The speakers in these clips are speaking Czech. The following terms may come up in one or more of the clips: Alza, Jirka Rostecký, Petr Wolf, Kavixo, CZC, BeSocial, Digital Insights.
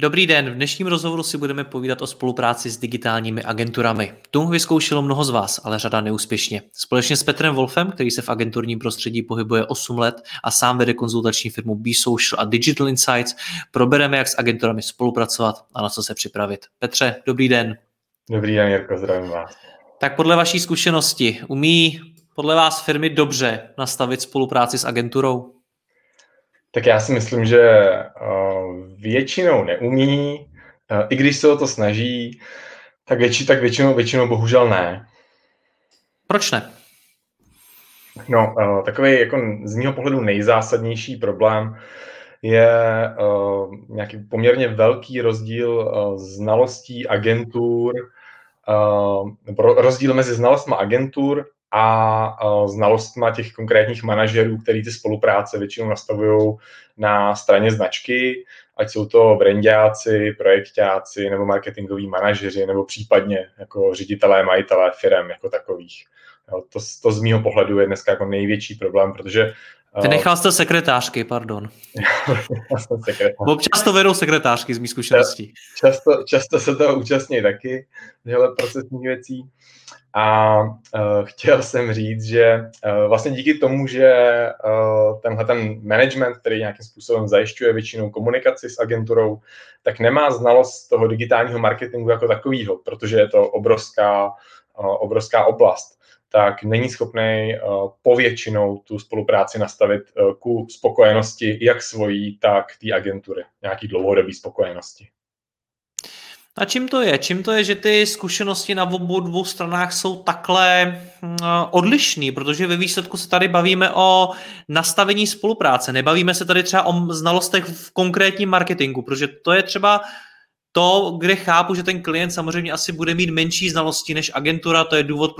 Dobrý den, v dnešním rozhovoru si budeme povídat o spolupráci s digitálními agenturami. Tu vyzkoušelo mnoho z vás, ale řada neúspěšně. Společně s Petrem Wolfem, který se v agenturním prostředí pohybuje 8 let a sám vede konzultační firmu BeSocial a Digital Insights, probereme, jak s agenturami spolupracovat a na co se připravit. Petře, dobrý den. Dobrý den, Jirko, zdravím vás. Tak podle vaší zkušenosti, umí podle vás firmy dobře nastavit spolupráci s agenturou? Tak já si myslím, že většinou neumí, i když se o to snaží, tak většinou bohužel ne. Proč ne? No, takový jako z mého pohledu nejzásadnější problém je nějaký poměrně velký rozdíl znalostí agentur, rozdíl mezi znalostma agentur a znalostma těch konkrétních manažerů, který ty spolupráce většinou nastavují na straně značky, ať jsou to brandáci, projektáci nebo marketingoví manažeři, nebo případně jako ředitelé, majitelé firem jako takových. To z mýho pohledu je dneska jako největší problém, protože... Ty nechal jste sekretářky, pardon. Občas to vedou sekretářky z mých zkušeností. Často se toho účastní taky, tyhle procesní věcí. A chtěl jsem říct, že vlastně díky tomu, že tenhle management, který nějakým způsobem zajišťuje většinou komunikaci s agenturou, tak nemá znalost toho digitálního marketingu jako takového, protože je to obrovská oblast, tak není schopný povětšinou tu spolupráci nastavit ku spokojenosti jak svojí, tak té agentury, nějaký dlouhodobý spokojenosti. A čím to je? Čím to je, že ty zkušenosti na obou dvou stranách jsou takhle odlišný? Protože ve výsledku se tady bavíme o nastavení spolupráce. Nebavíme se tady třeba o znalostech v konkrétním marketingu, protože to je třeba to, kde chápu, že ten klient samozřejmě asi bude mít menší znalosti než agentura, to je důvod,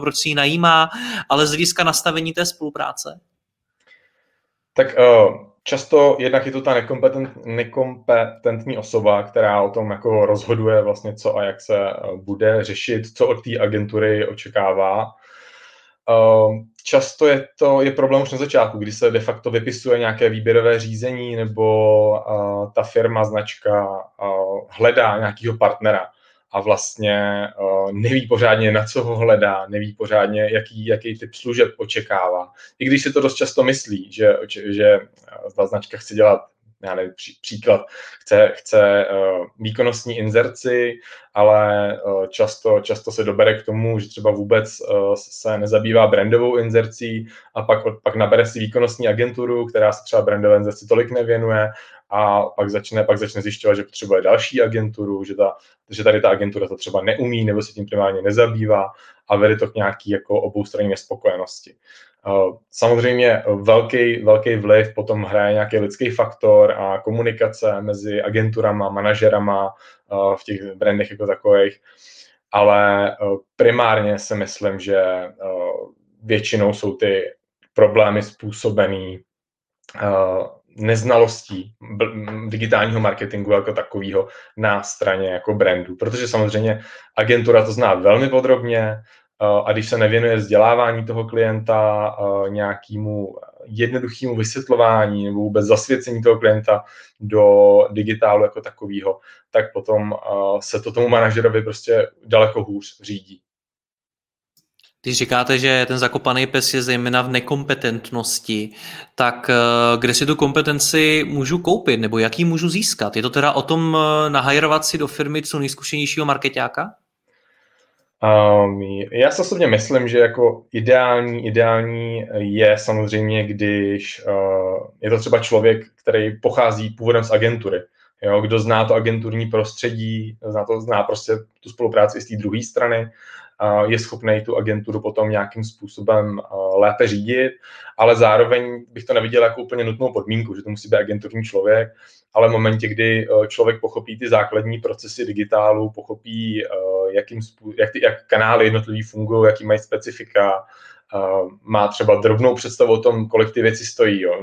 proč si ji najímá, ale z hlediska nastavení té spolupráce. Tak... Často jednak je to ta nekompetentní osoba, která o tom jako rozhoduje vlastně co a jak se bude řešit, co od té agentury očekává. Často je problém už na začátku, kdy se de facto vypisuje nějaké výběrové řízení nebo ta firma, značka hledá nějakého partnera a vlastně neví pořádně, na co ho hledá, neví pořádně, jaký typ služeb očekává. I když se to dost často myslí, že ta značka chce dělat, já nevím, příklad, chce výkonnostní inzerci, ale často se dobere k tomu, že třeba vůbec se nezabývá brandovou inzercí a pak nabere si výkonnostní agenturu, která se třeba brandové inzerci tolik nevěnuje, a pak začne zjišťovat, že potřebuje další agenturu, že tady ta agentura to třeba neumí nebo se tím primárně nezabývá a vede to k nějaký jako oboustranné nespokojenosti. Samozřejmě velký vliv potom hraje nějaký lidský faktor a komunikace mezi agenturama, manažerama v těch brandech jako takových, ale primárně si myslím, že většinou jsou ty problémy způsobený neznalostí digitálního marketingu jako takového na straně jako brandu, protože samozřejmě agentura to zná velmi podrobně a když se nevěnuje vzdělávání toho klienta, nějakému jednoduchému vysvětlování nebo vůbec zasvěcení toho klienta do digitálu jako takového, tak potom se to tomu manažerovi prostě daleko hůř řídí. Když říkáte, že ten zakopaný pes je zejména v nekompetentnosti, tak kde si tu kompetenci můžu koupit nebo jak ji můžu získat? Je to teda o tom nahajrovat si do firmy co nejzkušenějšího markeťáka? Já si osobně myslím, že jako ideální je samozřejmě, když je to třeba člověk, který pochází původem z agentury. Jo, kdo zná to agenturní prostředí, zná prostě tu spolupráci z té druhé strany, je schopný tu agenturu potom nějakým způsobem lépe řídit, ale zároveň bych to neviděl jako úplně nutnou podmínku, že to musí být agenturní člověk, ale v momentě, kdy člověk pochopí ty základní procesy digitálu, pochopí, jak kanály jednotlivý fungují, jaký mají specifika, má třeba drobnou představu o tom, kolik ty věci stojí. Jo.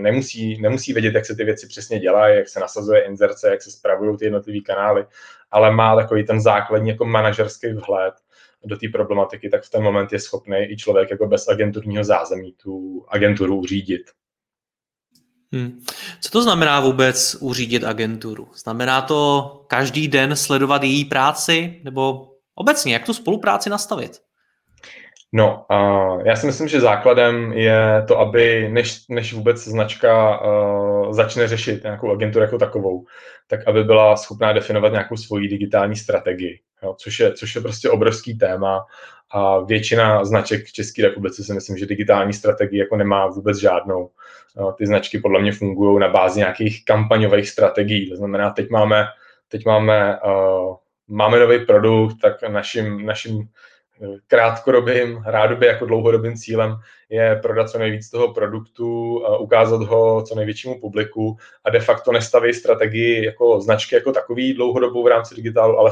Nemusí vědět, jak se ty věci přesně dělají, jak se nasazuje inzerce, jak se spravují ty jednotlivý kanály, ale má takový ten základní jako manažerský vhled do té problematiky, tak v ten moment je schopný i člověk jako bez agenturního zázemí tu agenturu uřídit. Co to znamená vůbec uřídit agenturu? Znamená to každý den sledovat její práci? Nebo obecně, jak tu spolupráci nastavit? No, já si myslím, že základem je to, aby než vůbec značka začne řešit nějakou agenturu jako takovou, tak aby byla schopná definovat nějakou svoji digitální strategii, jo, což je prostě obrovský téma a většina značek v České republice si myslím, že digitální strategii jako nemá vůbec žádnou. Ty značky podle mě fungují na bázi nějakých kampaňových strategií, to znamená, teď máme nový produkt, tak naším krátkodobým, rádoby jako dlouhodobým cílem je prodat co nejvíc toho produktu, ukázat ho co největšímu publiku a de facto nestaví strategii jako značky jako takový dlouhodobou v rámci digitálu, ale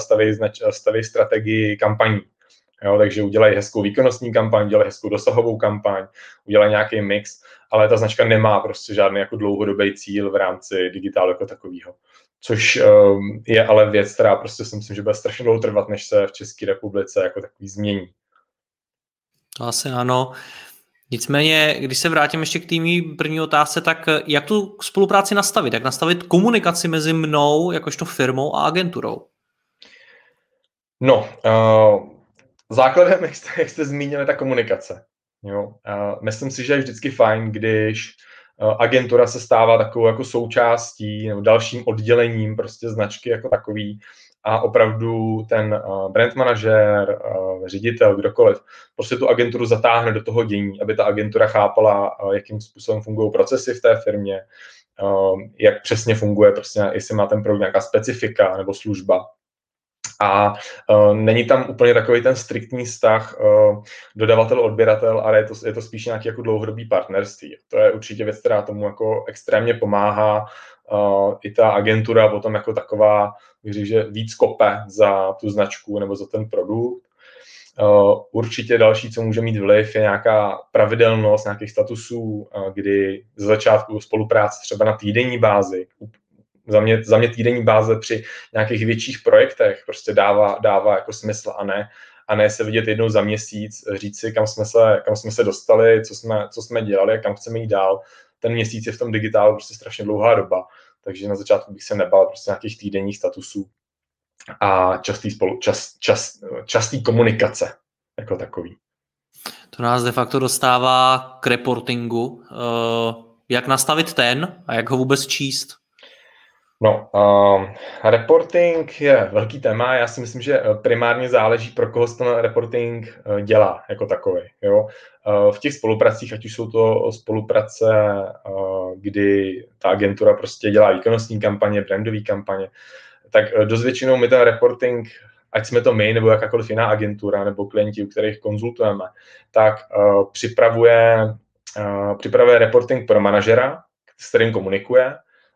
staví strategii kampaní. Jo, takže udělají hezkou výkonnostní kampaň, udělají hezkou dosahovou kampaň, udělají nějaký mix, ale ta značka nemá prostě žádný jako dlouhodobý cíl v rámci digitálu jako takovýho. Což je ale věc, která prostě si myslím, že bude strašně dlouho trvat, než se v České republice jako takový změní. To asi ano. Nicméně, když se vrátím ještě k té první otázce, tak jak tu spolupráci nastavit? Jak nastavit komunikaci mezi mnou, jakožto firmou a agenturou? No, základem, jak jste zmínili, ta komunikace. Jo. Myslím si, že je vždycky fajn, když agentura se stává takovou jako součástí nebo dalším oddělením prostě značky jako takový a opravdu ten brand manažer, ředitel, kdokoliv, prostě tu agenturu zatáhne do toho dění, aby ta agentura chápala, jakým způsobem fungují procesy v té firmě, jak přesně funguje, prostě, jestli má ten produkt nějaká specifika nebo služba. A není tam úplně takový ten striktní vztah dodavatel-odběratel, ale je to spíš nějaký jako dlouhodobý partnerství. To je určitě věc, která tomu jako extrémně pomáhá. I ta agentura potom jako taková, bych říct, že víc kope za tu značku nebo za ten produkt. Určitě další, co může mít vliv, je nějaká pravidelnost nějakých statusů, kdy ze začátku spolupráce třeba na týdenní bázi, za mě týdenní báze při nějakých větších projektech prostě dává jako smysl a ne se vidět jednou za měsíc, říct si, kam jsme se dostali, co jsme dělali a kam chceme jít dál. Ten měsíc je v tom digitálu prostě strašně dlouhá doba, takže na začátku bych se nebál prostě nějakých týdenních statusů a častý komunikace jako takový. To nás de facto dostává k reportingu. Jak nastavit ten a jak ho vůbec číst? No, reporting je velký téma, já si myslím, že primárně záleží, pro koho se ten reporting dělá jako takový. Jo? V těch spolupracích, ať už jsou to spolupráce, kdy ta agentura prostě dělá výkonnostní kampaně, brandové kampaně, tak dost většinou my ten reporting, ať jsme to my, nebo jakákoliv jiná agentura, nebo klienti, u kterých konzultujeme, tak připravuje reporting pro manažera, s kterým komunikuje,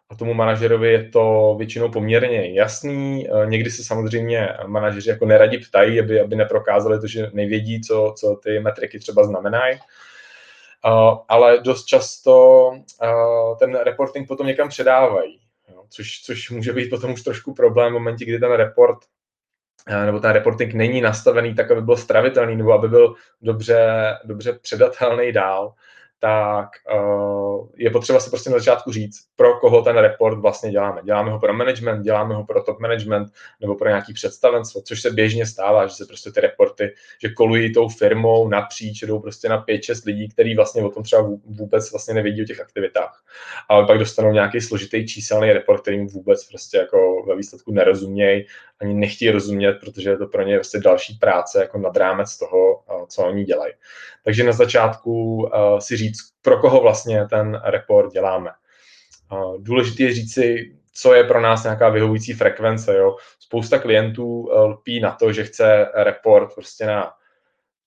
a tomu manažerovi je to většinou poměrně jasný. Někdy se samozřejmě manažeři jako neradi ptají, aby neprokázali to, že nevědí, co ty metriky třeba znamenají. Ale dost často ten reporting potom někam předávají, což může být potom už trošku problém v momentě, kdy ten report nebo ten reporting není nastavený tak, aby byl stravitelný nebo aby byl dobře předatelný dál. Tak je potřeba se prostě na začátku říct, pro koho ten report vlastně děláme. Děláme ho pro management, děláme ho pro top management nebo pro nějaký představenstvo, což se běžně stává, že se prostě ty reporty, že kolují tou firmou napříč, jdou prostě na 5-6 lidí, kteří vlastně o tom třeba vůbec vlastně nevědí o těch aktivitách. Ale pak dostanou nějaký složitý číselný report, který jim vůbec prostě jako ve výsledku nerozumějí, ani nechtějí rozumět, protože je to pro ně prostě další práce jako nad rámec toho, co oni dělají. Takže na začátku si říct, pro koho vlastně ten report děláme. Důležité je říct si, co je pro nás nějaká vyhovující frekvence. Jo. Spousta klientů lpí na to, že chce report prostě na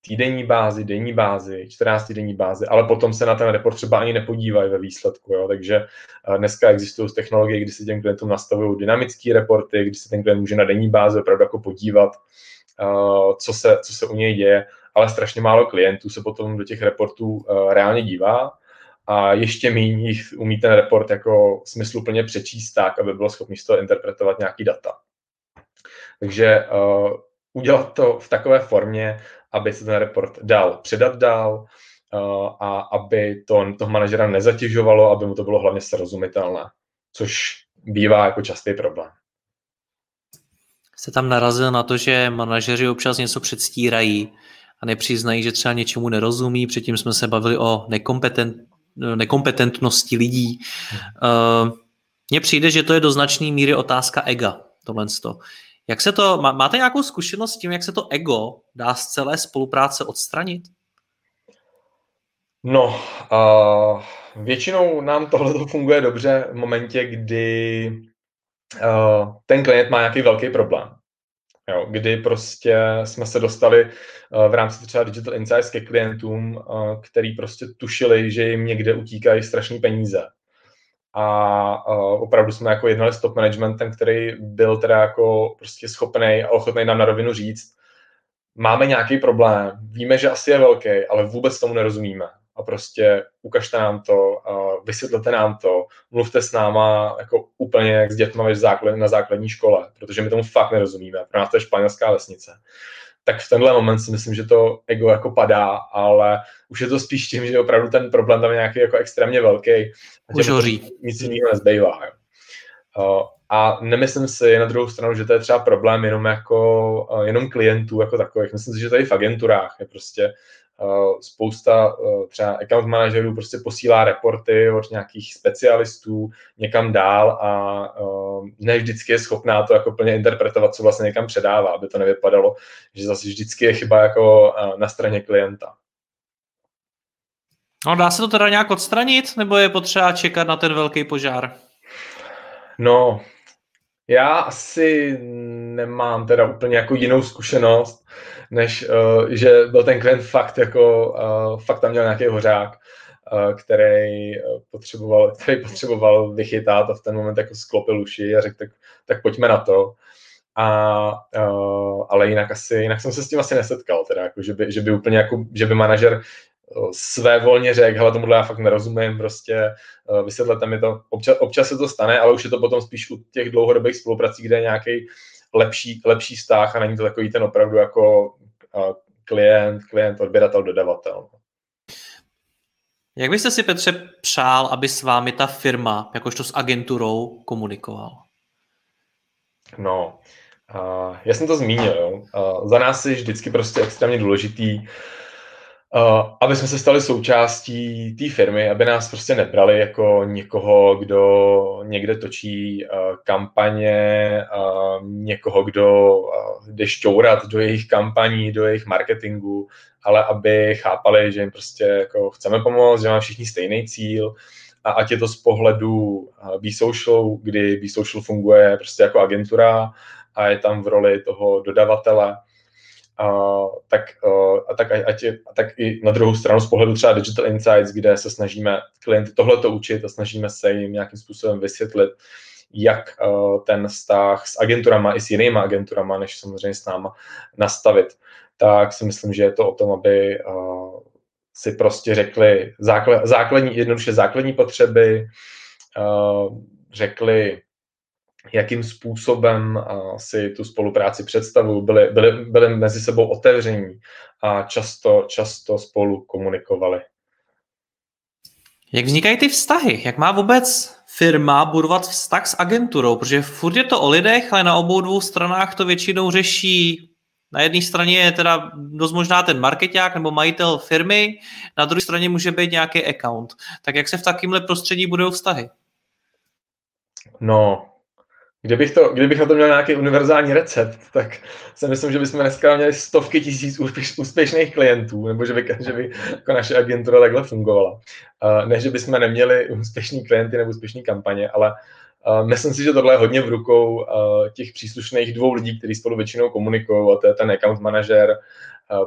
týdenní bázi, denní bázi, 14-denní bázi, ale potom se na ten report třeba ani nepodívají ve výsledku. Jo. Takže dneska existují technologie, kdy se těm klientům nastavují dynamické reporty, kdy se ten klient může na denní bázi opravdu jako podívat, co se u něj děje, ale strašně málo klientů se potom do těch reportů reálně dívá a ještě méně jich umí ten report jako smysluplně přečíst tak, aby bylo schopný z toho interpretovat nějaký data. Takže udělat to v takové formě, aby se ten report dal předat dál a aby to toho manažera nezatěžovalo, aby mu to bylo hlavně srozumitelné, což bývá jako častý problém. Jste tam narazil na to, že manažeři občas něco předstírají a nepřiznají, že třeba něčemu nerozumí. Předtím jsme se bavili o nekompetentnosti lidí. Mně přijde, že to je do značné míry otázka ega. Jak se to, máte nějakou zkušenost s tím, jak se to ego dá z celé spolupráce odstranit? No, většinou nám tohle funguje dobře v momentě, kdy ten klient má nějaký velký problém. Jo, kdy prostě jsme se dostali v rámci třeba Digital Insights ke klientům, který prostě tušili, že jim někde utíkají strašný peníze. A opravdu jsme jako jednali s top managementem, který byl teda jako prostě schopnej a ochotnej nám na rovinu říct, máme nějaký problém, víme, že asi je velký, ale vůbec tomu nerozumíme. A prostě ukažte nám to, vysvětlete nám to, mluvte s náma jako úplně jak s dětma na základní škole, protože my tomu fakt nerozumíme, pro nás to je španělská vesnice. Tak v tenhle moment si myslím, že to ego jako padá, ale už je to spíš tím, že opravdu ten problém tam je nějaký jako extrémně velký. Už hoří. Nic jiného nezbývá. A nemyslím si na druhou stranu, že to je třeba problém jenom klientů jako takových. Myslím si, že tady v agenturách je prostě spousta třeba account manažerů prostě posílá reporty od nějakých specialistů někam dál a ne vždycky je schopná to jako plně interpretovat, co vlastně někam předává, aby to nevypadalo, že zase vždycky je chyba jako na straně klienta. No, dá se to teda nějak odstranit, nebo je potřeba čekat na ten velký požár? No, já asi nemám teda úplně jako jinou zkušenost, než že byl ten klient fakt tam měl nějaký hořák, který potřeboval vychytat a v ten moment jako sklopil uši a řekl, tak pojďme na to. Ale jinak jsem se s tím asi nesetkal, teda, jako, že by manažer svévolně řekl, hele, tomuhle já fakt nerozumím, prostě vysvětlete mi to. Občas se to stane, ale už je to potom spíš u těch dlouhodobých spoluprací, kde je nějaký lepší vztah a není to takový ten opravdu jako klient, odběratel, dodavatel. Jak byste si, Petře, přál, aby s vámi ta firma, jakožto s agenturou, komunikovala? No, já jsem to zmínil. Za nás je vždycky prostě extrémně důležitý, aby jsme se stali součástí té firmy, aby nás prostě nebrali jako někoho, kdo někde točí kampaně, někoho, kdo jde šťourat do jejich kampaní, do jejich marketingu, ale aby chápali, že jim prostě jako chceme pomoct, že máme všichni stejný cíl a ať je to z pohledu BeSocial, kdy BeSocial funguje prostě jako agentura a je tam v roli toho dodavatele, tak i na druhou stranu z pohledu třeba Digital Insights, kde se snažíme klienty tohleto učit a snažíme se jim nějakým způsobem vysvětlit, jak ten vztah s agenturama i s jinýma agenturama, než samozřejmě s náma, nastavit. Tak si myslím, že je to o tom, aby si prostě řekli jednoduše základní potřeby, řekli, jakým způsobem si tu spolupráci představují, byli mezi sebou otevření a často spolu komunikovali. Jak vznikají ty vztahy? Jak má vůbec firma budovat vztah s agenturou? Protože furt je to o lidech, ale na obou dvou stranách to většinou řeší. Na jedné straně je teda dost možná ten markeťák nebo majitel firmy, na druhé straně může být nějaký account. Tak jak se v takovémhle prostředí budou vztahy? No, kdybych na to měl nějaký univerzální recept, tak si myslím, že bychom dneska měli stovky tisíc úspěšných klientů, nebo že by jako naše agentura takhle fungovala. Ne, že bychom neměli úspěšný klienty nebo úspěšný kampaně, ale Myslím si, že tohle je hodně v rukou těch příslušných dvou lidí, kteří spolu většinou komunikují, a to je ten account manažer,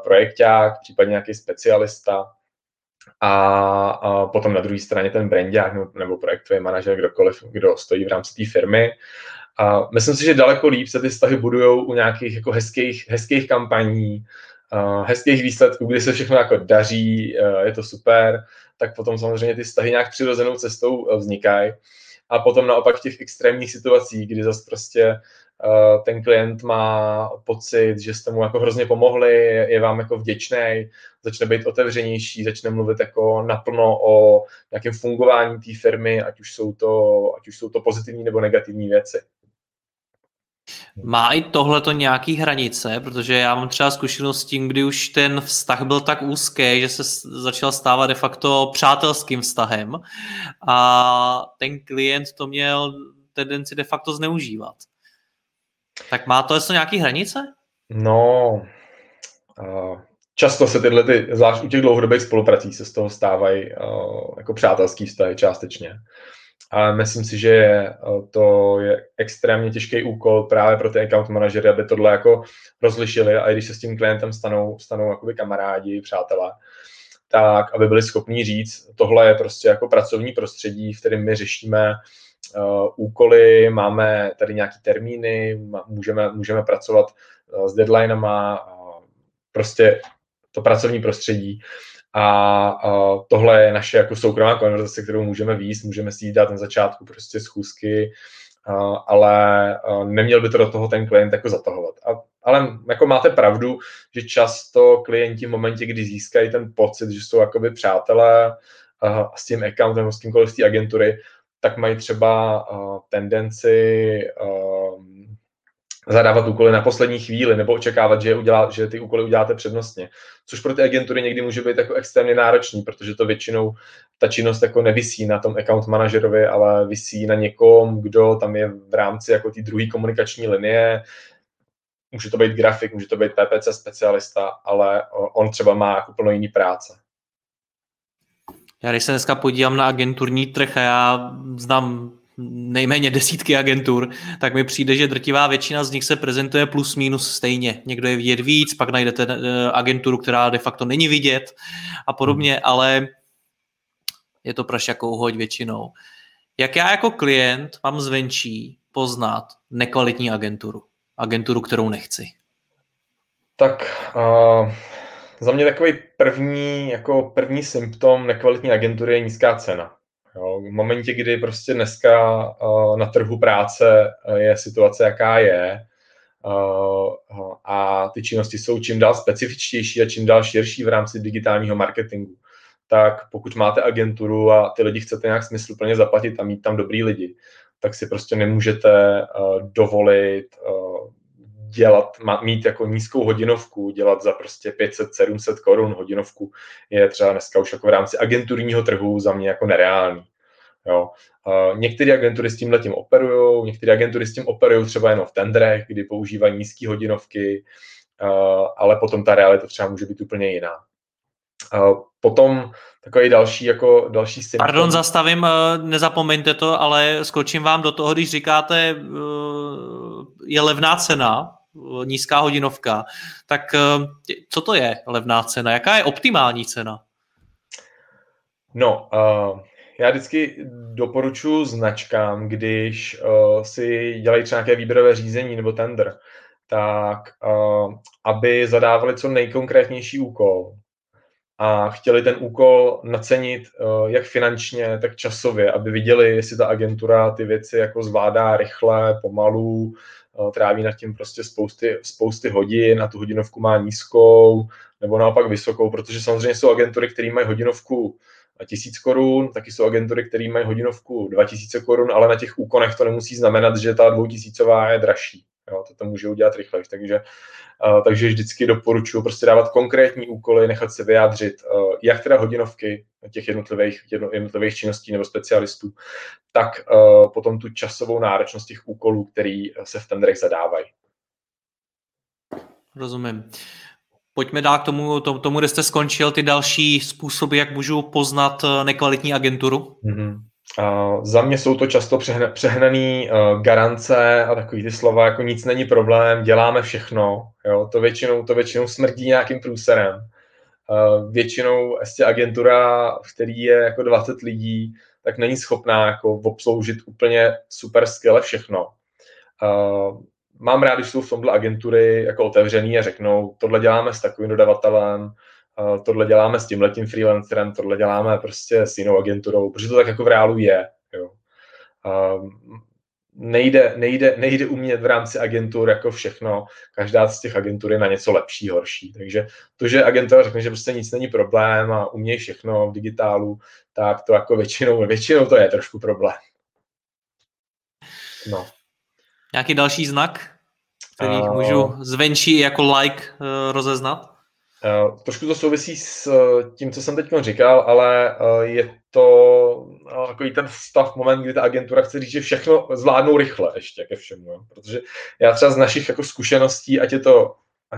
projekťák, případně nějaký specialista a potom na druhé straně ten brandiák nebo projektový manažer, kdokoliv, kdo stojí v rámci té firmy. A myslím si, že daleko líp se ty vztahy budujou u nějakých jako hezkých kampaní, hezkých výsledků, kdy se všechno jako daří, je to super, tak potom samozřejmě ty vztahy nějak přirozenou cestou vznikají. A potom naopak v těch extrémních situacích, kdy zase prostě ten klient má pocit, že jste mu jako hrozně pomohli, je vám jako vděčný, začne být otevřenější, začne mluvit jako naplno o nějakém fungování té firmy, ať už jsou to pozitivní nebo negativní věci. Má i tohleto nějaký hranice, protože já mám třeba zkušenost s tím, kdy už ten vztah byl tak úzký, že se začal stávat de facto přátelským vztahem a ten klient to měl tendenci de facto zneužívat. Tak má to nějaký hranice? No, často se tyhle, zvlášť u těch dlouhodobých spoluprací, se z toho stávají jako přátelský vztahy částečně. A myslím si, že to je extrémně těžký úkol právě pro ty account manažery, aby tohle jako rozlišili, a i když se s tím klientem stanou jakoby kamarádi, přátelé, tak aby byli schopní říct, tohle je prostě jako pracovní prostředí, v kterém my řešíme úkoly, máme tady nějaký termíny, můžeme pracovat s deadlinama, prostě to pracovní prostředí. A tohle je naše jako soukromá konverzace, kterou můžeme vést, můžeme si ji dát na začátku prostě schůzky, ale neměl by to do toho ten klient jako zatahovat. Ale jako máte pravdu, že často klienti v momentě, kdy získají ten pocit, že jsou jakoby přátelé s tím accountentem, s kýmkoliv z té agentury, tak mají třeba tendenci zadávat úkoly na poslední chvíli nebo očekávat, že ty úkoly uděláte přednostně. Což pro ty agentury někdy může být jako extrémně náročný, protože to většinou ta činnost jako nevisí na tom account manažerovi, ale visí na někom, kdo tam je v rámci jako té druhé komunikační linie. Může to být grafik, může to být PPC specialista, ale on třeba má jako plno jiný práce. Já když se dneska podívám na agenturní trh a já znám nejméně desítky agentur, tak mi přijde, že drtivá většina z nich se prezentuje plus minus stejně. Někdo je vidět víc, pak najdete agenturu, která de facto není vidět a podobně, ale je to praš jako uhoď většinou. Jak já jako klient mám zvenčí poznat nekvalitní agenturu, kterou nechci? Tak za mě takový první symptom nekvalitní agentury je nízká cena. Jo, v momentě, kdy prostě dneska na trhu práce je situace, jaká je, a ty činnosti jsou čím dál specifičtější a čím dál širší v rámci digitálního marketingu, tak pokud máte agenturu a ty lidi chcete nějak smysluplně zaplatit a mít tam dobrý lidi, tak si prostě nemůžete dovolit mít jako nízkou hodinovku, dělat za prostě 500-700 korun hodinovku, je třeba dneska už jako v rámci agenturního trhu za mě jako nereální. Jo. Některé agentury s tímhletím operují, třeba jenom v tendrech, kdy používají nízké hodinovky, ale potom ta realita třeba může být úplně jiná. Potom takový další symptom. Pardon, zastavím, nezapomeňte to, ale skočím vám do toho, když říkáte, je levná cena, nízká hodinovka, tak co to je levná cena? Jaká je optimální cena? No, já vždycky doporučuji značkám, když si dělají třeba nějaké výběrové řízení nebo tender, tak aby zadávali co nejkonkrétnější úkol a chtěli ten úkol nacenit jak finančně, tak časově, aby viděli, jestli ta agentura ty věci jako zvládá rychle, pomalu, tráví nad tím prostě spousty hodin a tu hodinovku má nízkou nebo naopak vysokou, protože samozřejmě jsou agentury, které mají hodinovku 1000 korun, taky jsou agentury, které mají hodinovku 2000 korun, ale na těch úkonech to nemusí znamenat, že ta 2000 je dražší. Jo, to může udělat rychleji, takže vždycky doporučuji prostě dávat konkrétní úkoly, nechat se vyjádřit, jak teda hodinovky těch jednotlivých činností nebo specialistů, tak potom tu časovou náročnost těch úkolů, který se v tendrech zadávají. Rozumím. Pojďme dál k tomu, kde jste skončil, ty další způsoby, jak můžu poznat nekvalitní agenturu. Za mě jsou to často přehnaný garance a takový ty slova, jako nic není problém, děláme všechno. Jo? To většinou smrdí nějakým průserem. Většinou ještě agentura, v který je jako 20 lidí, tak není schopná jako obsloužit úplně super skvěle všechno. Mám rád, když jsou v tomhle agentury jako otevřený a řeknou, tohle děláme s takovým dodavatelem, tohle děláme s tímhletím freelancerem, tohle děláme prostě s jinou agenturou, protože to tak jako v reálu je. Jo. Nejde umět v rámci agentur jako všechno, každá z těch agentur je na něco lepší, horší. Takže to, že agentura řekne, že prostě nic není problém a umějí všechno v digitálu, tak to jako většinou to je trošku problém. No. Nějaký další znak, který můžu zvenčí jako like rozeznat? Trošku to souvisí s tím, co jsem teď říkal, ale je to takový ten stav, moment, kdy ta agentura chce říct, že všechno zvládnou rychle ještě ke všemu. Jo? Protože já třeba z našich jako zkušeností, ať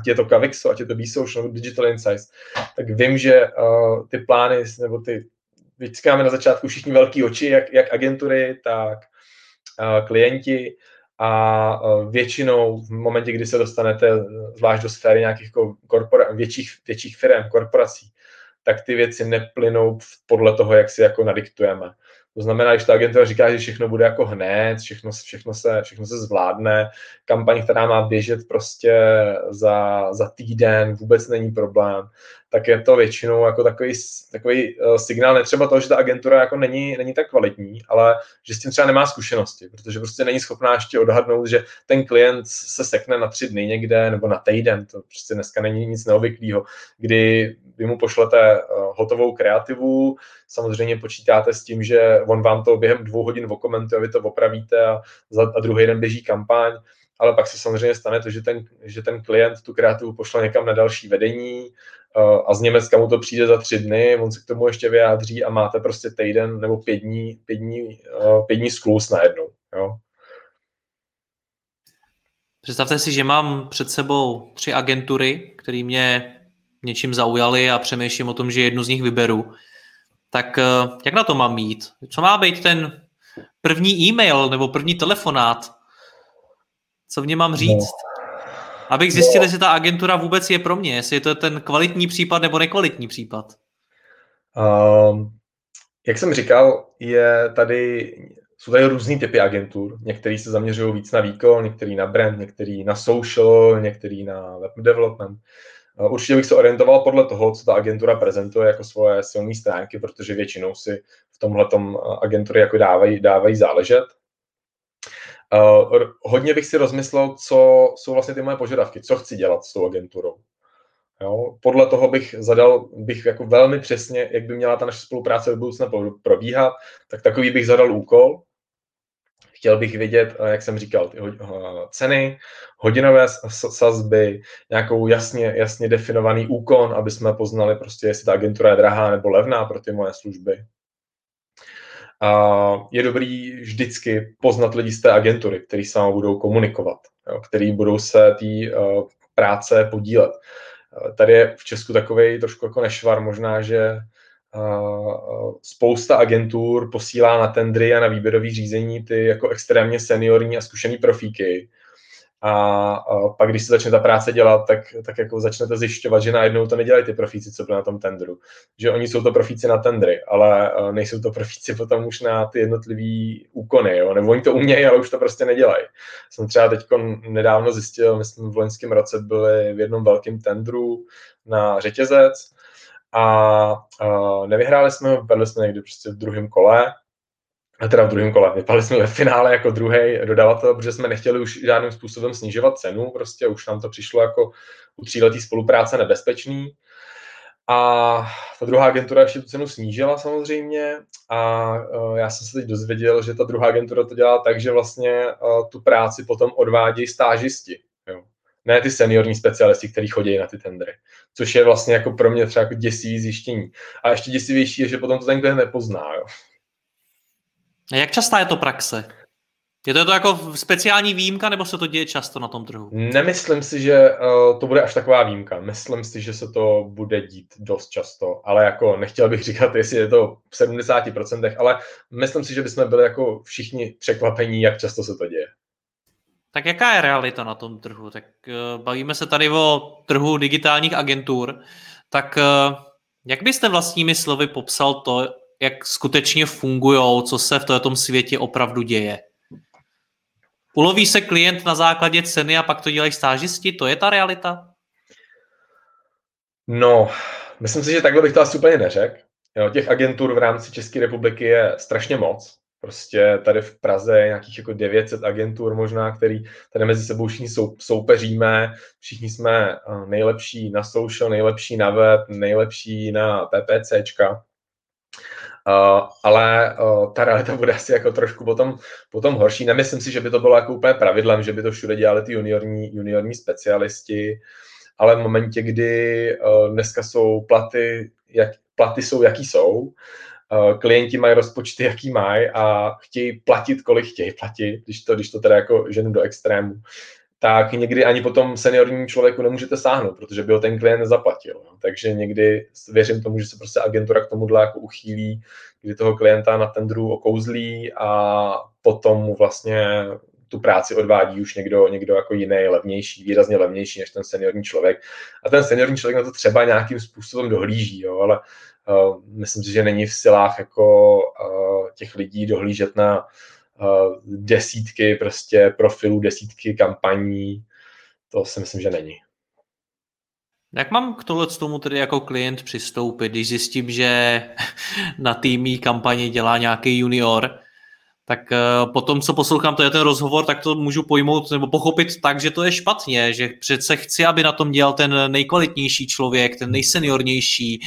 je to Kavixo, ať je to BeSocial nebo Digital Insights, tak vím, že ty plány, nebo ty vždycky máme na začátku všichni velký oči, jak agentury, tak klienti, a většinou v momentě, kdy se dostanete zvlášť do sféry nějakých větších firem, korporací, tak ty věci neplynou podle toho, jak si jako nadiktujeme. To znamená, když ta agentura říká, že všechno bude jako hned, všechno se zvládne, kampaň, která má běžet prostě za týden, vůbec není problém, tak je to většinou jako takový signál, netřeba toho, že ta agentura jako není tak kvalitní, ale že s tím třeba nemá zkušenosti, protože prostě není schopná ještě odhadnout, že ten klient se sekne na 3 dny někde nebo na týden, to prostě dneska není nic neobvyklého, kdy vy mu pošlete hotovou kreativu, samozřejmě počítáte s tím, že on vám to během 2 hodin okomentuje, vy to opravíte a druhý den běží kampaň, ale pak se samozřejmě stane to, že ten klient tu kreativu pošle někam na další vedení a z Německa mu to přijde za 3 dny, on se k tomu ještě vyjádří a máte prostě týden nebo 5 dní skluz najednou. Jo. Představte si, že mám před sebou 3 agentury, které mě něčím zaujaly a přemýšlím o tom, že jednu z nich vyberu. Tak jak na to mám jít? Co má být ten první e-mail nebo první telefonát? Co v něm mám říct? Abych zjistil, jestli ta agentura vůbec je pro mě, jestli je to ten kvalitní případ nebo nekvalitní případ. Jak jsem říkal, jsou tady různý typy agentur. Některý se zaměřují víc na výkon, některý na brand, některý na social, některý na web development. Určitě bych se orientoval podle toho, co ta agentura prezentuje jako svoje silné stránky, protože většinou si v tomhletom agentury jako dávají záležet. Hodně bych si rozmyslel, co jsou vlastně ty moje požadavky, co chci dělat s tou agenturou. Jo? Podle toho bych zadal jako velmi přesně, jak by měla ta naše spolupráce do budoucna probíhat, tak takový bych zadal úkol. Chtěl bych vědět, jak jsem říkal, ty ceny, hodinové sazby, nějakou jasně definovaný úkon, aby jsme poznali prostě, jestli ta agentura je drahá nebo levná pro ty moje služby. A je dobrý vždycky poznat lidi z té agentury, kteří s vámi budou komunikovat, kteří budou se té práce podílet. Tady je v Česku takovej trošku jako nešvar možná, že spousta agentur posílá na tendry a na výběrový řízení ty jako extrémně seniorní a zkušený profíky. A pak, když se začne ta práce dělat, tak jako začnete zjišťovat, že najednou to nedělají ty profíci, co byli na tom tendru. Že oni jsou to profíci na tendry, ale nejsou to profíci potom už na ty jednotlivý úkony. Jo? Nebo oni to umějí, ale už to prostě nedělají. Jsem třeba teď nedávno zjistil, my jsme v loňském roce byli v jednom velkém tendru na řetězec a nevyhráli jsme ho, vedli jsme někdy prostě v druhém kole. Vypadli jsme ve finále jako druhý dodavatel, protože jsme nechtěli už žádným způsobem snižovat cenu, prostě už nám to přišlo jako u 3leté spolupráce nebezpečný. A ta druhá agentura ještě tu cenu snížila samozřejmě a já jsem se teď dozvěděl, že ta druhá agentura to dělá tak, že vlastně tu práci potom odvádějí stážisti. Jo. Ne ty seniorní specialisti, kteří chodí na ty tendry, což je vlastně jako pro mě třeba jako děsivý zjištění. A ještě děsivější je, že potom to ten klient nepozná. Jo. A jak častá je to praxe? Je to jako speciální výjimka, nebo se to děje často na tom trhu? Nemyslím si, že to bude až taková výjimka. Myslím si, že se to bude dít dost často, ale jako nechtěl bych říkat, jestli je to v 70%, ale myslím si, že bychom byli jako všichni překvapení, jak často se to děje. Tak jaká je realita na tom trhu? Tak bavíme se tady o trhu digitálních agentur, tak jak byste vlastními slovy popsal to, jak skutečně fungujou, co se v tom světě opravdu děje? Uloví se klient na základě ceny a pak to dělají stážisti? To je ta realita? No, myslím si, že takhle bych to asi úplně neřekl. Těch agentur v rámci České republiky je strašně moc. Prostě tady v Praze je nějakých jako 900 agentur možná, který tady mezi sebou všichni soupeříme. Všichni jsme nejlepší na social, nejlepší na web, nejlepší na PPCčka. Ale ta realita bude asi jako trošku potom horší. Nemyslím si, že by to bylo jako úplně pravidlem, že by to všude dělali ty juniorní specialisti, ale v momentě, kdy dneska jsou platy jsou, jaký jsou, klienti mají rozpočty, jaký mají a chtějí platit, kolik chtějí platit, když to teda jako ženu do extrému, tak někdy ani potom seniornímu člověku nemůžete sáhnout, protože by ho ten klient nezaplatil. Takže někdy věřím tomu, že se prostě agentura k tomuhle jako uchýlí, kdy toho klienta na tendru okouzlí a potom mu vlastně tu práci odvádí už někdo jako jiný, levnější, výrazně levnější než ten seniorní člověk. A ten seniorní člověk na to třeba nějakým způsobem dohlíží, jo, ale myslím si, že není v silách jako těch lidí dohlížet na desítky prostě profilů, desítky kampaní, to si myslím, že není. Jak mám k tomu tedy jako klient přistoupit, když zjistím, že na týmí kampani dělá nějaký junior, tak potom, co poslouchám, to je ten rozhovor, tak to můžu pojmout nebo pochopit tak, že to je špatně, že přece chci, aby na tom dělal ten nejkvalitnější člověk, ten nejseniornější.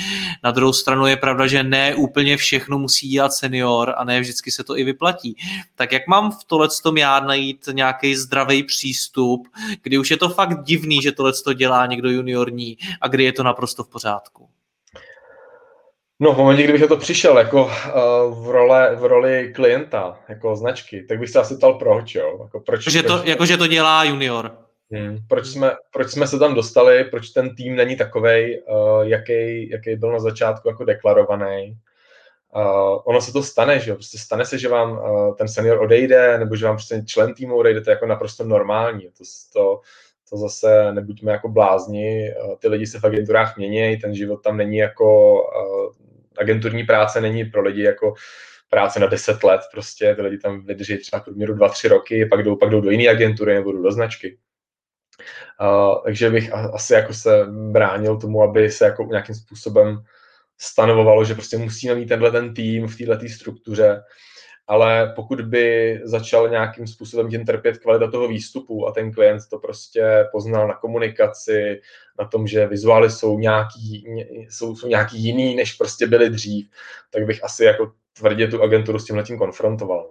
Na druhou stranu je pravda, že ne úplně všechno musí dělat senior a ne vždycky se to i vyplatí. Tak jak mám v tohletom já najít nějaký zdravý přístup, kdy už je to fakt divný, že tohleto dělá někdo juniorní a kdy je to naprosto v pořádku? No, v momentě, kdybych na to přišel jako v roli klienta, jako značky, tak bych se asi ptal proč, jo? Jako že to dělá junior. Proč jsme se tam dostali, proč ten tým není takovej, jaký byl na začátku jako deklarovaný. Ono se to stane, že jo? Prostě stane se, že vám ten senior odejde, nebo že vám prostě člen týmu odejde, to je jako naprosto normální. To zase nebuďme jako blázni, ty lidi se v agenturách mění, ten život tam není jako, agenturní práce není pro lidi jako práce na 10 let prostě, ty lidi tam vydrží třeba v průměru 2-3 roky, pak jdou do jiné agentury nebo do značky. Takže bych asi jako se bránil tomu, aby se jako nějakým způsobem stanovovalo, že prostě musíme mít tenhle tým v této struktuře. Ale pokud by začal nějakým způsobem tím trpět kvalita toho výstupu a ten klient to prostě poznal na komunikaci, na tom, že vizuály jsou nějaký jiný, než prostě byly dřív, tak bych asi jako tvrdě tu agenturu s tímhletím konfrontoval.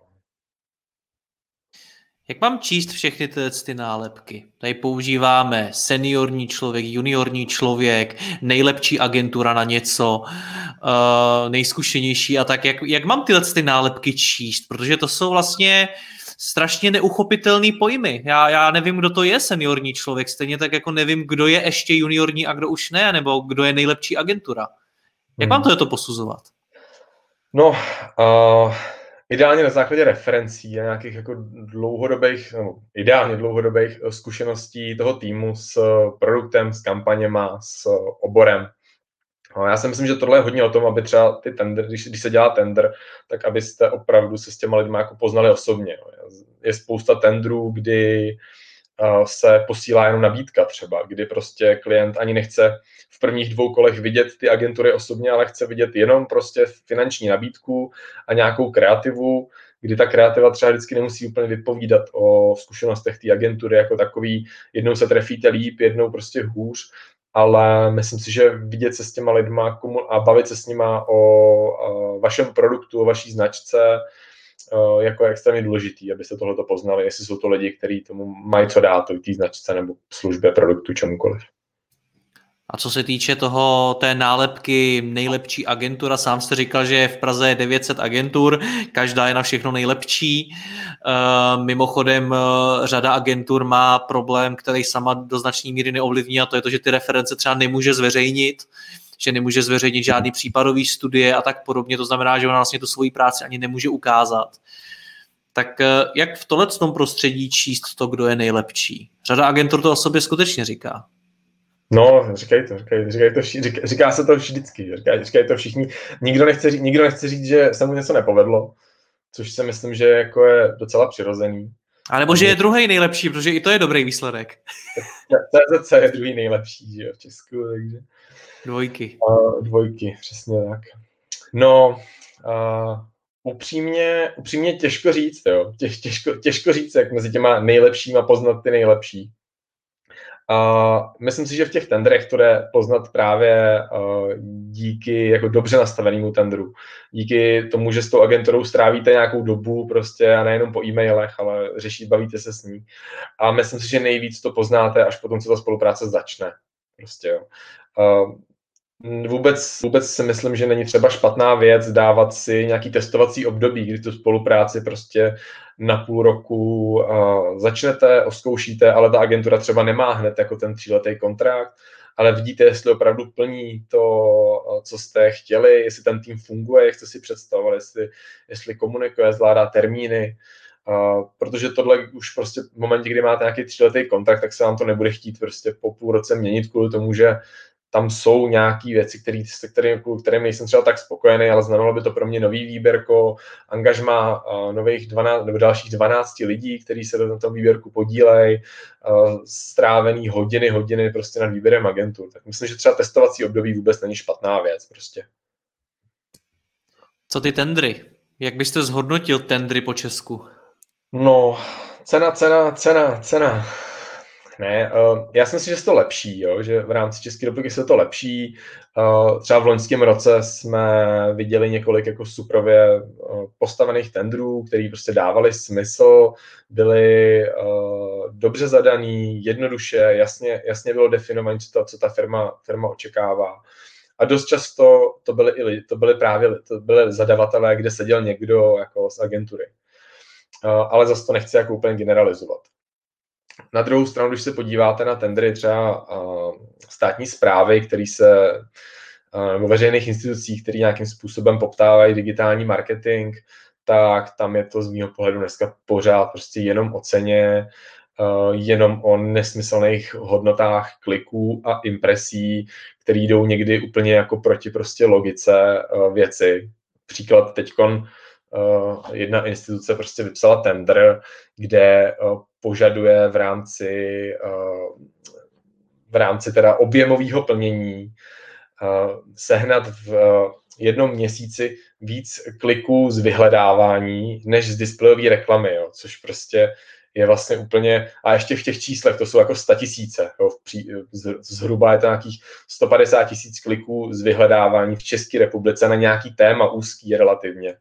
Jak mám číst všechny ty nálepky? Tady používáme seniorní člověk, juniorní člověk, nejlepší agentura na něco, nejzkušenější a tak. Jak mám ty nálepky číst? Protože to jsou vlastně strašně neuchopitelný pojmy. Já nevím, kdo to je seniorní člověk, stejně tak jako nevím, kdo je ještě juniorní a kdo už ne, nebo kdo je nejlepší agentura. Jak mám to posuzovat? No... Ideálně na základě referencí a nějakých jako ideálně dlouhodobých zkušeností toho týmu s produktem, s kampaněma, s oborem. Já si myslím, že tohle je hodně o tom, aby třeba ty tender, když se dělá tender, tak abyste opravdu se s těma lidma jako poznali osobně. Je spousta tendrů, kdy se posílá jenom nabídka třeba, kdy prostě klient ani nechce v prvních dvou kolech vidět ty agentury osobně, ale chce vidět jenom prostě finanční nabídku a nějakou kreativu, kdy ta kreativa třeba vždycky nemusí úplně vypovídat o zkušenostech té agentury jako takový, jednou se trefíte líp, jednou prostě hůř, ale myslím si, že vidět se s těma lidma a bavit se s nima o vašem produktu, o vaší značce, jako je extrémně důležitý, abyste tohleto poznali, jestli jsou to lidi, kteří tomu mají co dát, té značce nebo službě, produktu, čemukoliv. A co se týče toho, té nálepky nejlepší agentura, sám jste říkal, že v Praze je 900 agentur, každá je na všechno nejlepší. Mimochodem řada agentur má problém, který sama do značné míry neovlivní, a to je to, že ty reference třeba nemůže zveřejnit, že nemůže zveřejnit žádný případový studie a tak podobně. To znamená, že ona vlastně tu svoji práci ani nemůže ukázat. Tak jak v tomto prostředí číst to, kdo je nejlepší? Řada agentur to o sobě skutečně říká. No, říká se to vždycky, říkají to všichni. Nikdo nechce říct, že se mu něco nepovedlo, což si myslím, že jako je docela přirozený. A nebo že je druhý nejlepší, protože i to je dobrý výsledek. CZC je druhý nejlepší, že jo, v Česku, takže... Dvojky. Dvojky, přesně tak. No, upřímně těžko říct, jo. Těžko říct, jak mezi těma nejlepšíma poznat ty nejlepší. Myslím si, že v těch tendrech to jde poznat právě díky jako dobře nastavenému tendru. Díky tomu, že s tou agenturou strávíte nějakou dobu prostě a nejenom po e-mailech, ale bavíte se s ní. A myslím si, že nejvíc to poznáte až potom, co ta spolupráce začne. Prostě, jo. Vůbec si myslím, že není třeba špatná věc dávat si nějaký testovací období, kdy tu spolupráci prostě na půl roku začnete, oskoušíte, ale ta agentura třeba nemá hned jako ten 3letý kontrakt, ale vidíte, jestli opravdu plní to, co jste chtěli, jestli ten tým funguje, jak jste si představovali, jestli komunikuje, zvládá termíny. Protože tohle už prostě v momentě, kdy máte nějaký 3letý kontrakt, tak se vám to nebude chtít prostě po půl roce měnit kvůli tomu, že tam jsou nějaké věci, kterým nejsem třeba tak spokojený, ale znamenalo by to pro mě nový výběrko, angažma nových 12 nebo dalších 12 lidí, kteří se na tom výběrku podílejí, strávený hodiny prostě nad výběrem agentů. Tak myslím, že třeba testovací období vůbec není špatná věc prostě. Co ty tendry? Jak byste zhodnotil tendry po Česku? No, cena. Ne, já si myslím, že se to lepší, jo, že v rámci České republiky se to lepší. Třeba v loňském roce jsme viděli několik jako suprově postavených tendrů, který prostě dávali smysl, byli dobře zadaný, jednoduše, jasně bylo definované, co ta firma očekává. A dost často to byly zadavatelé, kde seděl někdo jako z agentury. Ale zase to nechci jako úplně generalizovat. Na druhou stranu, když se podíváte na tendry třeba státní správy, nebo veřejných institucí, které nějakým způsobem poptávají digitální marketing, tak tam je to z mýho pohledu dneska pořád prostě jenom o ceně, jenom o nesmyslných hodnotách kliků a impresí, které jdou někdy úplně jako proti prostě logice věci. Příklad teďkon jedna instituce prostě vypsala tender, kde požaduje v rámci teda objemového plnění sehnat v jednom měsíci víc kliků z vyhledávání než z displejové reklamy, jo, což prostě je vlastně úplně, a ještě v těch číslech to jsou jako 100 000, jo, zhruba je to nějakých 150 000 kliků z vyhledávání v České republice na nějaký téma úzký relativně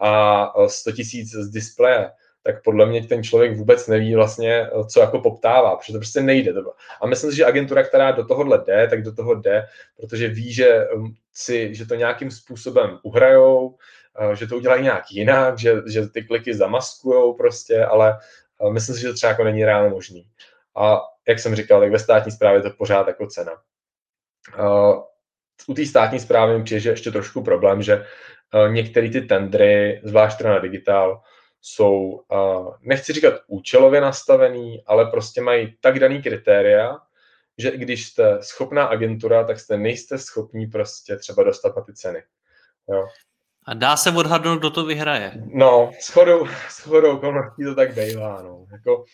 a 100 000 z displeje. Tak podle mě ten člověk vůbec neví vlastně, co jako poptává, protože to prostě nejde. A myslím si, že agentura, která do tohohle jde, tak do toho jde, protože ví, že to nějakým způsobem uhrajou, že to udělají nějak jinak, že ty kliky zamaskujou prostě, ale myslím si, že to třeba jako není reálně možný. A jak jsem říkal, tak ve státní správě to pořád jako cena. U té státní správy mi přijde, že ještě trošku problém, že některé ty tendry, zvlášť na digitál, jsou, nechci říkat účelově nastavený, ale prostě mají tak daný kritéria, že i když jste schopná agentura, tak jste nejste schopní prostě třeba dostat na ty ceny. Jo. A dá se odhadnout, kdo to vyhraje? No, shodou koností to tak bývá, no. Jako,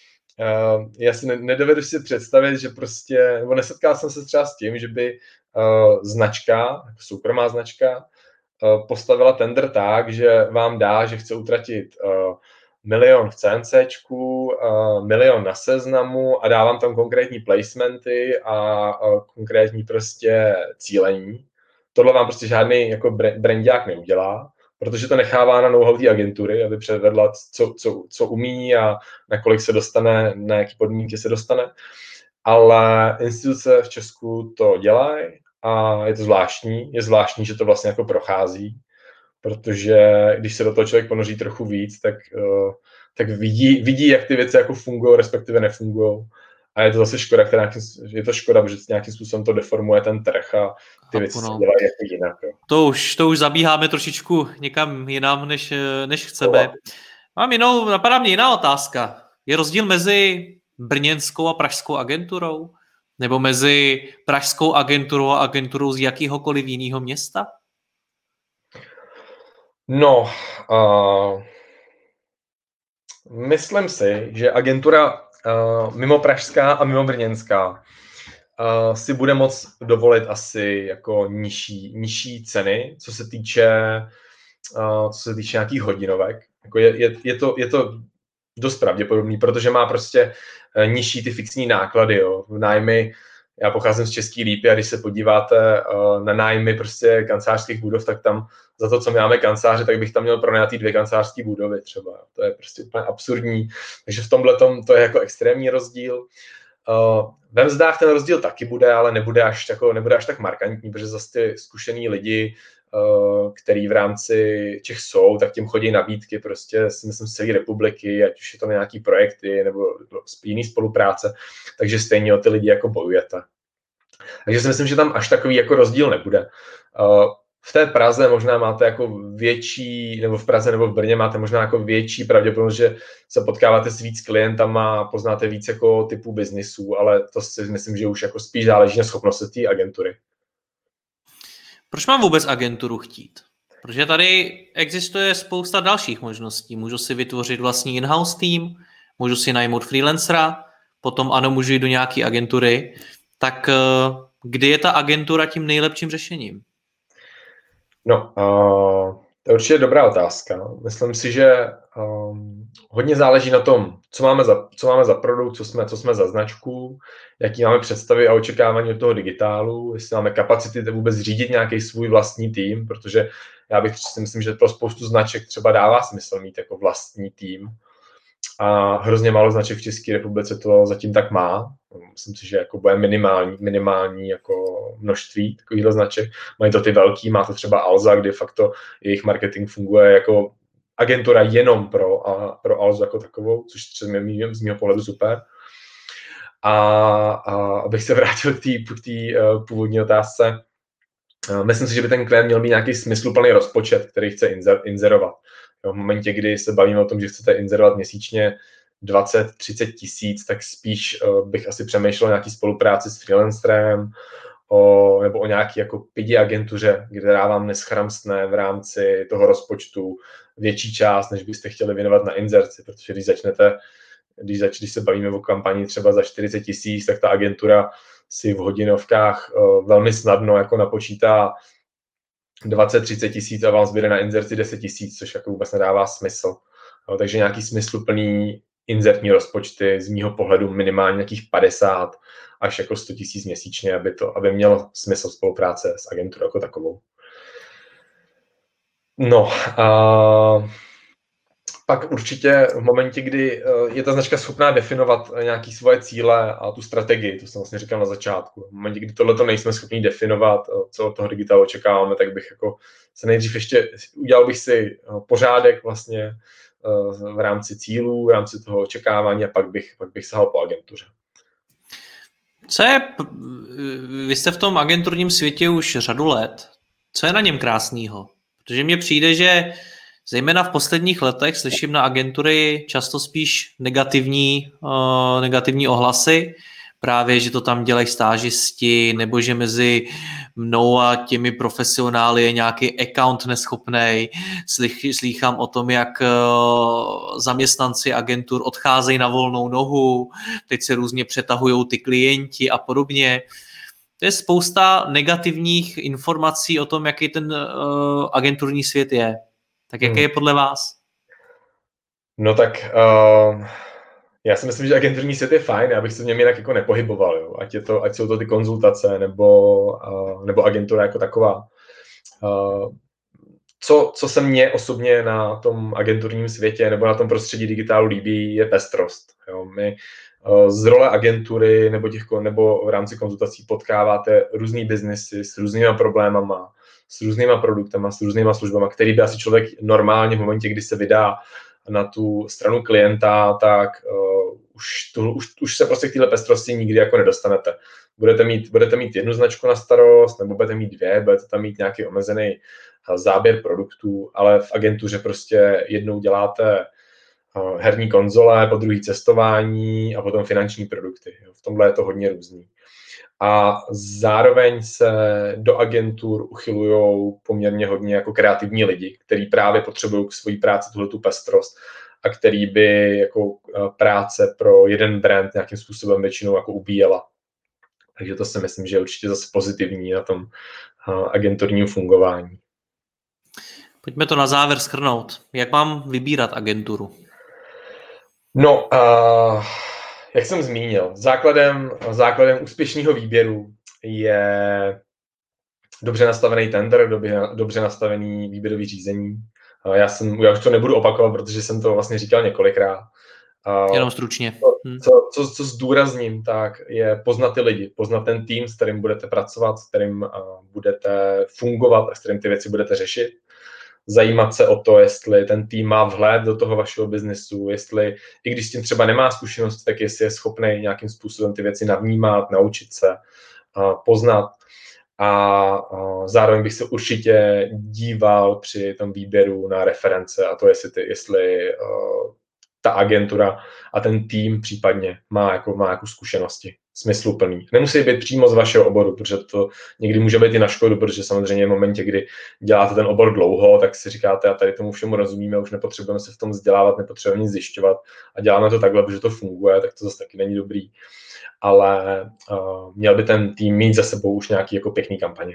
já si nedovedu si představit, že prostě, nebo nesetkal jsem se třeba s tím, že by značka, soukromá značka, postavila tender tak, že vám dá, že chce utratit 1 000 000 v CNCčku, 1 000 000 na Seznamu a dá vám tam konkrétní placementy a konkrétní prostě cílení. Tohle vám prostě žádný jako brandiák neudělá, protože to nechává na know-how té agentury, aby předvedla, co umí a na kolik se dostane, na jaký podmínky se dostane. ale instituce v Česku to dělají a je to zvláštní. Je zvláštní, že to vlastně jako prochází, protože když se do toho člověk ponoří trochu víc, tak vidí, jak ty věci jako fungují, respektive nefungují. A je to zase škoda, protože nějakým způsobem to deformuje ten trh a ty věci se dělají jako jinak. Jo. To už zabíháme trošičku někam jinam, než chceme. Napadá mě jiná otázka. Je rozdíl mezi brněnskou a pražskou agenturou? Nebo mezi pražskou agenturou a agenturou z jakéhokoliv jiného města? Myslím si, že agentura mimo pražská a mimo brněnská si bude moc dovolit asi jako nižší ceny, co se týče nějakých hodinovek. Jako je to dost pravděpodobný, protože má prostě nižší ty fixní náklady, jo. Nájmy, já pocházím z České Lípy a když se podíváte na nájmy prostě kancelářských budov, tak tam za to, co my máme kanceláře, tak bych tam měl pronajatý 2 kancelářské budovy třeba. To je prostě úplně absurdní. Takže v tomhletom to je jako extrémní rozdíl. Ve mzdách ten rozdíl taky bude, ale nebude až tak markantní, protože zase ty zkušený lidi, který v rámci Čech jsou, tak tím chodí nabídky prostě, si myslím, z celé republiky, ať už je to nějaký projekty nebo jiný spolupráce, takže stejně o ty lidi jako bojujete. Takže si myslím, že tam až takový jako rozdíl nebude. V té Praze možná máte jako větší, nebo v Praze nebo v Brně máte možná jako větší pravděpodobnost, že se potkáváte s víc klientama, poznáte víc jako typů biznisů, ale to si myslím, že už jako spíš záleží na schopnosti té agentury. Proč mám vůbec agenturu chtít? Protože tady existuje spousta dalších možností. Můžu si vytvořit vlastní in-house tým, můžu si najmout freelancera, potom ano, můžu jít do nějaké agentury. Tak kdy je ta agentura tím nejlepším řešením? To je určitě dobrá otázka. Myslím si, že hodně záleží na tom, co máme za produkt, co jsme za značku, jaký máme představy a očekávání od toho digitálu, jestli máme kapacity vůbec řídit nějaký svůj vlastní tým, protože já bych si myslím, že pro spoustu značek třeba dává smysl mít jako vlastní tým. A hrozně málo značek v České republice to zatím tak má. Myslím si, že jako bude minimální jako množství takovýchto značek. Mají to ty velký, má to třeba Alza, kde fakt to jejich marketing funguje jako agentura jenom pro Alzu jako takovou, což třeba z mého pohledu super. A abych se vrátil k té původní otázce, myslím si, že by ten klient měl být nějaký smysluplný rozpočet, který chce inzerovat. V momentě, kdy se bavíme o tom, že chcete inzerovat měsíčně 20-30 tisíc, tak spíš bych asi přemýšlel o nějaký spolupráci s freelancerem nebo o nějaký jako pidi agentuře, která vám neschramstne v rámci toho rozpočtu větší část, než byste chtěli věnovat na inzerci, protože když se bavíme o kampani třeba za 40 tisíc, tak ta agentura si v hodinovkách velmi snadno jako napočítá 20-30 tisíc a vám zbyde na inzerci 10 tisíc, což jako vůbec nedává smysl. No, takže nějaký smysluplný inzertní rozpočty z mýho pohledu minimálně nějakých 50 až jako 100 tisíc měsíčně, aby mělo smysl spolupráce s agenturou jako takovou. Pak určitě v momentě, kdy je ta značka schopná definovat nějaké svoje cíle a tu strategii, to jsem vlastně říkal na začátku. V momentě, kdy tohleto nejsme schopni definovat, co od toho digitálu očekáváme, tak bych jako se nejdřív ještě udělal bych si pořádek vlastně v rámci cílů, v rámci toho očekávání a pak bych sahal po agentuře. Vy jste v tom agenturním světě už řadu let. Co je na něm krásného? Protože mně přijde, že zejména v posledních letech slyším na agentury často spíš negativní ohlasy, právě, že to tam dělají stážisti, nebo že mezi mnou a těmi profesionály je nějaký account neschopnej. Slýchám o tom, jak zaměstnanci agentur odcházejí na volnou nohu, teď se různě přetahují ty klienti a podobně. To je spousta negativních informací o tom, jaký ten agenturní svět je. Tak jaký je podle vás? Já si myslím, že agenturní svět je fajn, já bych se v něm jinak jako nepohyboval, jo. Ať jsou to ty konzultace nebo agentura jako taková. Co se mně osobně na tom agenturním světě nebo na tom prostředí digitálu líbí, je pestrost. Jo. My Z role agentury nebo v rámci konzultací potkáváte různý biznesy s různýma problémama, s různýma produktama, s různýma službama, který by asi člověk normálně v momentě, kdy se vydá na tu stranu klienta, tak už se prostě k téhle pestrosti nikdy jako nedostanete. Budete mít jednu značku na starost, nebo budete mít dvě, budete tam mít nějaký omezený záběr produktů, ale v agentuře prostě jednou děláte herní konzole, podruhé cestování a potom finanční produkty. V tomhle je to hodně různý. A zároveň se do agentur uchylují poměrně hodně jako kreativní lidi, kteří právě potřebují k své práci tuhletu pestrost a který by jako práce pro jeden brand nějakým způsobem většinou jako ubíjela. Takže to si myslím, že je určitě zase pozitivní na tom agenturním fungování. Pojďme to na závěr shrnout. Jak mám vybírat agenturu? No, jak jsem zmínil, základem úspěšného výběru je dobře nastavený tender, dobře nastavený výběrový řízení. Já už to nebudu opakovat, protože jsem to vlastně říkal několikrát. Jenom stručně. Co zdůrazním, tak je poznat ty lidi, poznat ten tým, s kterým budete pracovat, s kterým budete fungovat a s kterým ty věci budete řešit. Zajímat se o to, jestli ten tým má vhled do toho vašeho biznesu, jestli, i když s tím třeba nemá zkušenost, tak jestli je schopný nějakým způsobem ty věci navnímat, naučit se, poznat. A zároveň bych se určitě díval při tom výběru na reference a to, jestli ta agentura a ten tým případně má jako zkušenosti smysluplný. Nemusí být přímo z vašeho oboru, protože to někdy může být i na škodu, protože samozřejmě v momentě, kdy děláte ten obor dlouho, tak si říkáte, a tady tomu všemu rozumíme, už nepotřebujeme se v tom vzdělávat, nepotřebujeme nic zjišťovat a děláme to takhle, protože to funguje, tak to zase taky není dobrý. Ale měl by ten tým mít za sebou už nějaký jako pěkný kampaně.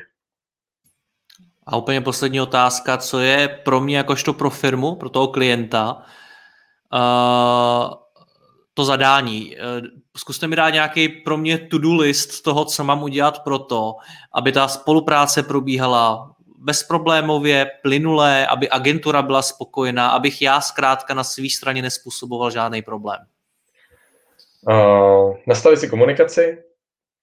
A úplně poslední otázka, co je pro mě jakožto pro firmu, pro toho klienta, to zadání. Zkuste mi dát nějaký pro mě to-do list toho, co mám udělat pro to, aby ta spolupráce probíhala bezproblémově, plynulé, aby agentura byla spokojená, abych já zkrátka na své straně nespůsoboval žádný problém. Nastavit si komunikaci,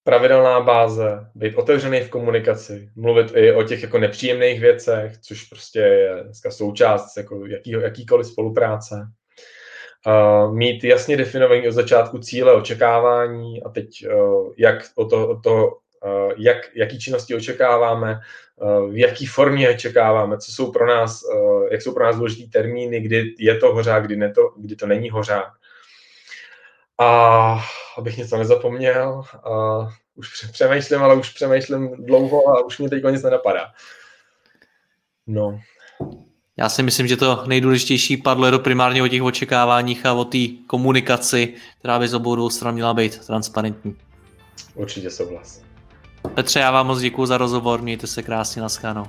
pravidelná báze, být otevřený v komunikaci, mluvit i o těch jako nepříjemných věcech, což prostě je dneska součást jako jakýkoliv spolupráce. Mít jasně definovaný od začátku cíle, očekávání a teď jaký činnosti očekáváme, v jaký formě očekáváme, jak jsou pro nás důležitý termíny, kdy je to hořák, kdy to není hořák. A abych něco nezapomněl, už přemýšlím dlouho a už mě teď nic nenapadá. No. Já si myslím, že to nejdůležitější padlo do primárně o těch očekáváních a o té komunikaci, která by z obou dvou stran měla být transparentní. Určitě souhlas. Petře, já vám moc děkuju za rozhovor, mějte se krásně, naschledanou.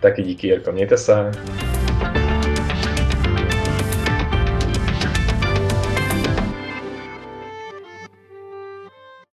Taky díky, Jirko, mějte se.